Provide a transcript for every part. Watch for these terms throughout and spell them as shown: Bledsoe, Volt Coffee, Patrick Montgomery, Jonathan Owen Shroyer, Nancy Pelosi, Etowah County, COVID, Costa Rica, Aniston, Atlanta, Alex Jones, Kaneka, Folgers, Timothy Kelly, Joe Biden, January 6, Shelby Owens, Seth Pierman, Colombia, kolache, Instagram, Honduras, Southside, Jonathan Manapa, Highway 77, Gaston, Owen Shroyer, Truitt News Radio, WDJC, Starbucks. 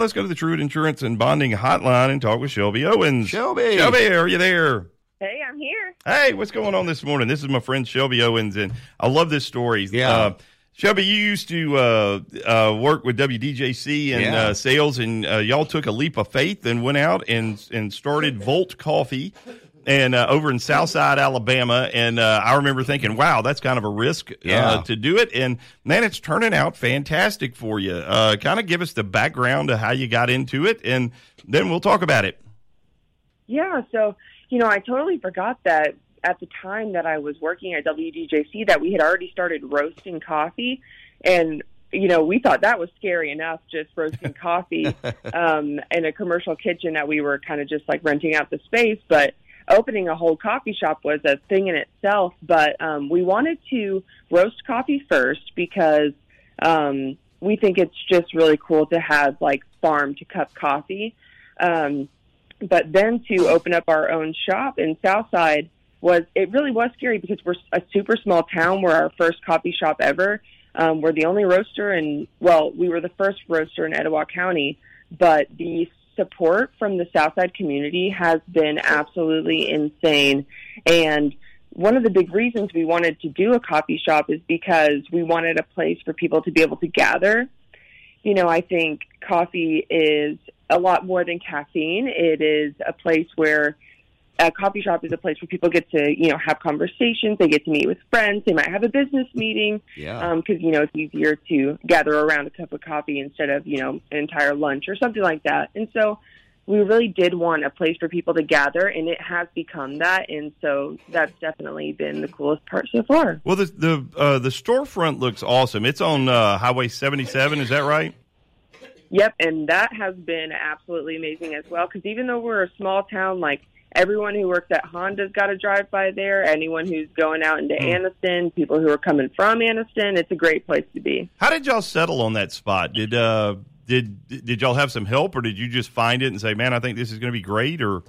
Let's go to the Truitt Insurance and Bonding Hotline and talk with Shelby Owens. Shelby, are you there? Hey, I'm here. Hey, what's going on this morning? This is my friend Shelby Owens, and I love this story. Yeah. Shelby, you used to work with WDJC and sales, and y'all took a leap of faith and went out and started Volt Coffee and over in Southside, Alabama. And I remember thinking, wow, that's kind of a risk to do it. And, man, it's turning out fantastic for you. Kind of give us the background of how you got into it, and then we'll talk about it. Yeah, so, you know, I totally forgot that at the time that I was working at WDJC that we had already started roasting coffee. And, you know, we thought that was scary enough, just roasting coffee in a commercial kitchen that we were kind of just like renting out the space. But opening a whole coffee shop was a thing in itself. But we wanted to roast coffee first because we think it's just really cool to have like farm to cup coffee. But then to open up our own shop in Southside, it really was scary because we're a super small town. We're our first coffee shop ever. We're the only roaster, and we were the first roaster in Etowah County, but the support from the Southside community has been absolutely insane. And one of the big reasons we wanted to do a coffee shop is because we wanted a place for people to be able to gather. You know, I think coffee is a lot more than caffeine. It is a place where a coffee shop is a place where people get to, you know, have conversations. They get to meet with friends. They might have a business meeting because, you know, it's easier to gather around a cup of coffee instead of, you know, an entire lunch or something like that. And so we really did want a place for people to gather, and it has become that. And so that's definitely been the coolest part so far. Well, the storefront looks awesome. It's on Highway 77. Is that right? Yep. And that has been absolutely amazing as well, because even though we're a small town, like, everyone who works at Honda's got to drive by there. Anyone who's going out into Aniston, people who are coming from Aniston, it's a great place to be. How did y'all settle on that spot? Did y'all have some help, or did you just find it and say, man, I think this is going to be great? Or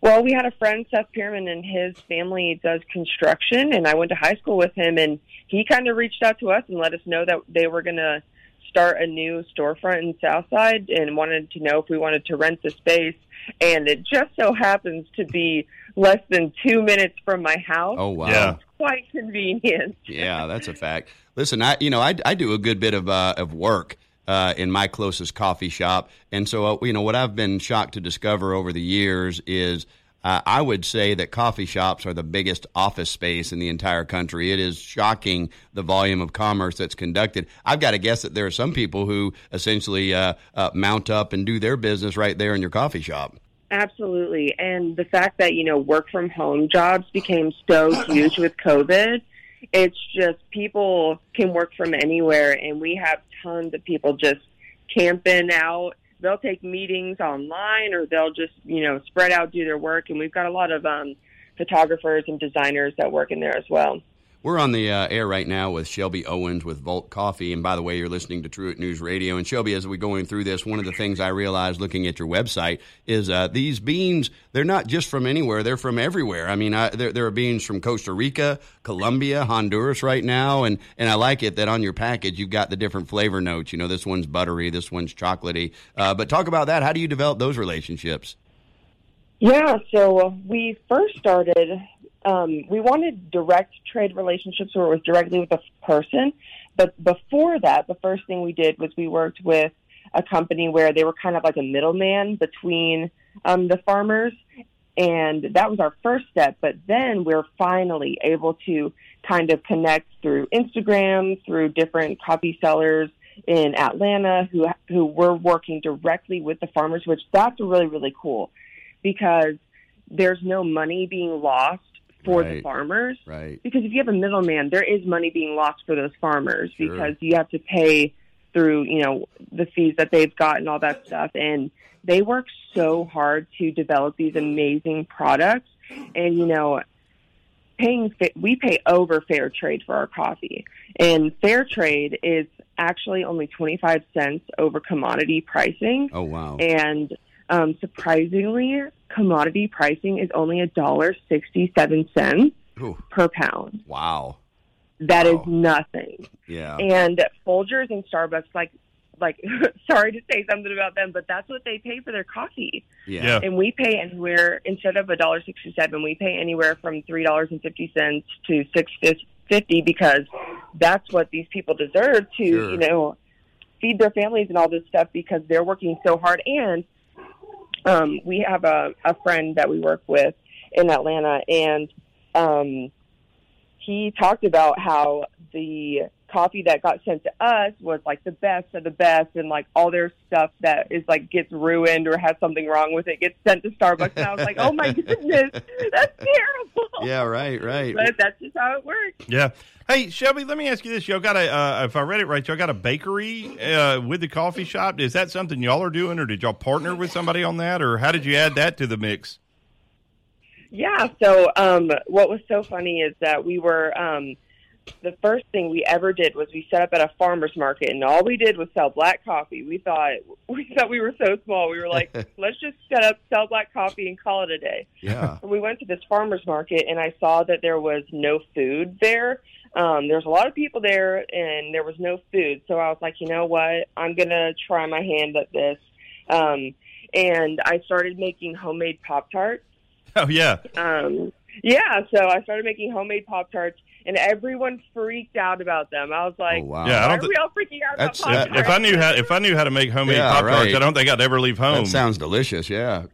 Well, we had a friend, Seth Pierman, and his family does construction, and I went to high school with him, and he kind of reached out to us and let us know that they were going to start a new storefront in Southside and wanted to know if we wanted to rent the space. And it just so happens to be less than 2 minutes from my house. Oh, wow. Yeah. It's quite convenient. Yeah, that's a fact. Listen, I do a good bit of work in my closest coffee shop. And so, what I've been shocked to discover over the years is I would say that coffee shops are the biggest office space in the entire country. It is shocking the volume of commerce that's conducted. I've got to guess that there are some people who essentially mount up and do their business right there in your coffee shop. Absolutely. And the fact that, you know, work from home jobs became so huge with COVID, it's just people can work from anywhere, and we have tons of people just camping out. They'll take meetings online, or they'll just, you know, spread out, do their work. And we've got a lot of photographers and designers that work in there as well. We're on the air right now with Shelby Owens with Volt Coffee. And by the way, you're listening to Truitt News Radio. And Shelby, as we're going through this, one of the things I realized looking at your website is these beans, they're not just from anywhere. They're from everywhere. I mean, there are beans from Costa Rica, Colombia, Honduras right now. And I like it that on your package, you've got the different flavor notes. You know, this one's buttery, this one's chocolatey. But talk about that. How do you develop those relationships? Yeah, so we first started, we wanted direct trade relationships where it was directly with a person. But before that, the first thing we did was we worked with a company where they were kind of like a middleman between the farmers. And that was our first step. But then we're finally able to kind of connect through Instagram, through different coffee sellers in Atlanta who were working directly with the farmers, which that's really, really cool, because there's no money being lost for the farmers. Right. Because if you have a middleman, there is money being lost for those farmers because you have to pay through, you know, the fees that they've got and all that stuff. And they work so hard to develop these amazing products. And, you know, we pay over fair trade for our coffee. And fair trade is actually only 25 cents over commodity pricing. Oh, wow. And surprisingly, commodity pricing is only $1.67 per pound. Wow. That is nothing. Yeah. And Folgers and Starbucks, like, like, sorry to say something about them, but that's what they pay for their coffee. Yeah. And we pay anywhere, instead of $1.67, we pay anywhere from $3.50 to $6.50 because that's what these people deserve to, sure, you know, feed their families and all this stuff because they're working so hard. And we have a friend that we work with in Atlanta, and he talked about how the coffee that got sent to us was like the best of the best, and like all their stuff that is like gets ruined or has something wrong with it gets sent to Starbucks. And I was like, oh my goodness, that's terrible. Yeah, right. But that's just how it works. Yeah. Hey, Shelby, let me ask you this. Y'all got a, if I read it right, y'all got a bakery with the coffee shop. Is that something y'all are doing, or did y'all partner with somebody on that, or how did you add that to the mix? Yeah. So what was so funny is that we were, the first thing we ever did was we set up at a farmer's market, and all we did was sell black coffee. We thought we were so small. We were like, let's just set up, sell black coffee, and call it a day. Yeah. And we went to this farmer's market, and I saw that there was no food there. There's a lot of people there, and there was no food. So I was like, you know what? I'm going to try my hand at this. And I started making homemade Pop-Tarts. Oh, yeah. Yeah, so I started making homemade Pop-Tarts. And everyone freaked out about them. I was like, oh, wow. Yeah, why are we all freaking out about Pop-Tarts? If I knew how to make homemade Pop-Tarts, right, I don't think I'd ever leave home. That sounds delicious, yeah.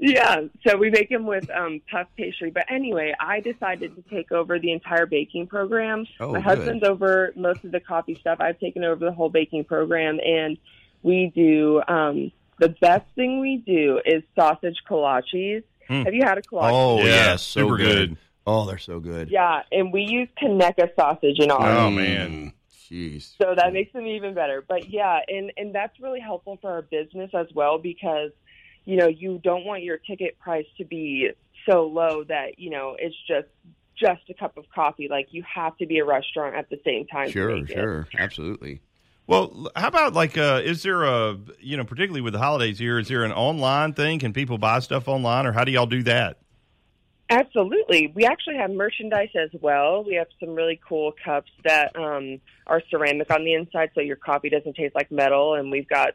Yeah, so we make them with puff pastry. But anyway, I decided to take over the entire baking program. Oh, my husband's over most of the coffee stuff. I've taken over the whole baking program. And we do, the best thing we do is sausage kolaches. Mm. Have you had a kolache? Oh, yeah, so super good. Oh, they're so good. Yeah, and we use Kaneka sausage in ours. Oh, man. Jeez. So that makes them even better. But, yeah, and that's really helpful for our business as well because, you know, you don't want your ticket price to be so low that, you know, it's just a cup of coffee. Like, you have to be a restaurant at the same time. Sure. Absolutely. Well, how about, like, is there a, you know, particularly with the holidays here, is there an online thing? Can people buy stuff online, or how do y'all do that? Absolutely. We actually have merchandise as well. We have some really cool cups that are ceramic on the inside, so your coffee doesn't taste like metal. And we've got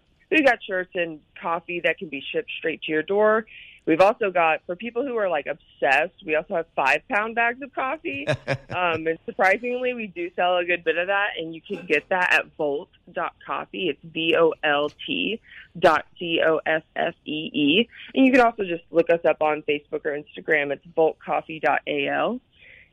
shirts and coffee that can be shipped straight to your door. We've also got, for people who are, like, obsessed, we also have 5-pound bags of coffee. And surprisingly, we do sell a good bit of that, and you can get that at Volt.coffee. It's VOLT.COFFEE. And you can also just look us up on Facebook or Instagram. It's VoltCoffee.al.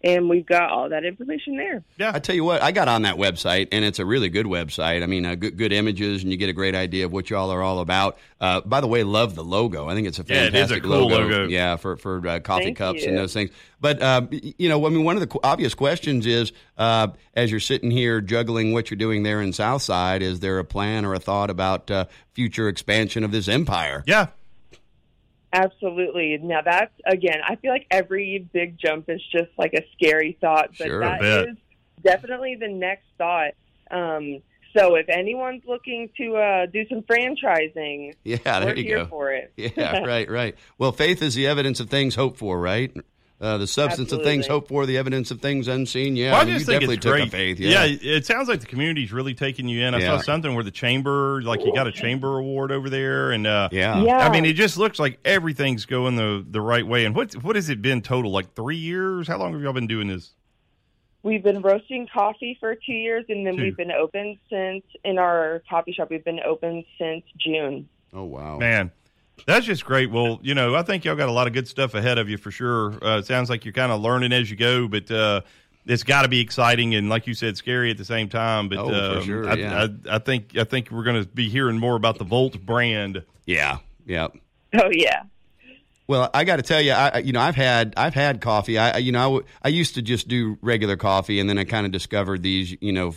And we've got all that information there. Yeah, I tell you what, I got on that website, and it's a really good website. I mean, good images, and you get a great idea of what y'all are all about. By the way, love the logo. I think it's a fantastic it is a cool logo. Yeah, for coffee Thank cups you. And those things. But, you know, I mean, one of the obvious questions is, as you're sitting here juggling what you're doing there in Southside, is there a plan or a thought about future expansion of this empire? Yeah. Absolutely. Now that's, again, I feel like every big jump is just like a scary thought, but sure, that is definitely the next thought. So if anyone's looking to do some franchising, yeah, we're here for it. Yeah, right. Well, faith is the evidence of things hoped for, right? The substance Absolutely. Of things hoped for, the evidence of things unseen. Yeah, well, I mean, you definitely took a faith. Yeah. Yeah, it sounds like the community's really taking you in. I saw something where the chamber, like you got a chamber award over there. And I mean, it just looks like everything's going the right way. And what has it been total, like 3 years? How long have y'all been doing this? We've been roasting coffee for 2 years, and then we've been open since, in our coffee shop, we've been open since June. Oh, wow. Man. That's just great. Well, you know, I think y'all got a lot of good stuff ahead of you for sure. It sounds like you're kind of learning as you go, but it's got to be exciting and, like you said, scary at the same time. But for sure, I think we're going to be hearing more about the Volt brand. Yeah. Oh yeah. Well, I got to tell you, I've had coffee. I used to just do regular coffee, and then I kind of discovered these, you know,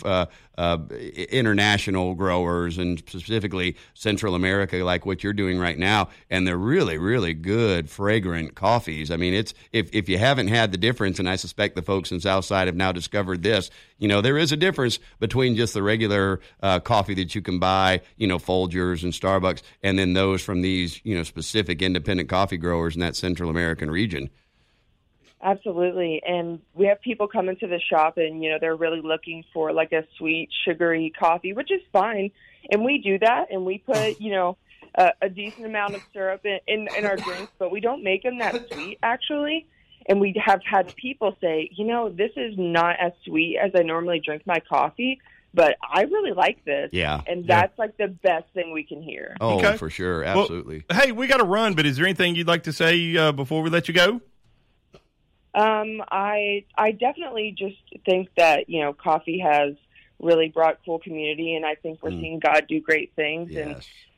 international growers, and specifically Central America, like what you're doing right now. And they're really, really good, fragrant coffees. I mean, it's if you haven't had the difference, and I suspect the folks in Southside have now discovered this, you know, there is a difference between just the regular coffee that you can buy, you know, Folgers and Starbucks, and then those from these, you know, specific independent coffee growers in that Central American region. Absolutely. And we have people come into the shop and, you know, they're really looking for like a sweet, sugary coffee, which is fine. And we do that. And we put, you know, a decent amount of syrup in our drinks, but we don't make them that sweet, actually. And we have had people say, you know, this is not as sweet as I normally drink my coffee, but I really like this. Yeah. And that's like the best thing we can hear. Oh, okay. For sure. Absolutely. Well, hey, we got to run, but is there anything you'd like to say before we let you go? I definitely just think that, you know, coffee has really brought cool community, and I think we're seeing God do great things. Yes. And,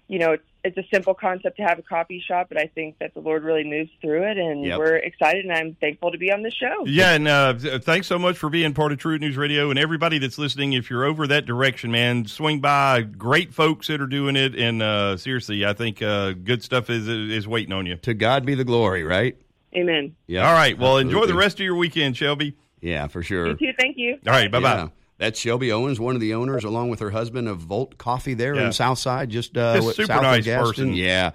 you know, it's a simple concept to have a coffee shop, but I think that the Lord really moves through it, and we're excited, and I'm thankful to be on the show. Yeah, and thanks so much for being part of Truitt News Radio, and everybody that's listening, if you're over that direction, man, swing by. Great folks that are doing it, and seriously, I think good stuff is waiting on you. To God be the glory, right? Amen. Yeah. All right. Well, absolutely. Enjoy the rest of your weekend, Shelby. Yeah, for sure. You too. Thank you. All right. Bye-bye. Yeah. That's Shelby Owens, one of the owners, along with her husband of Volt Coffee there in Southside. Just super nice Gaston person. Yeah.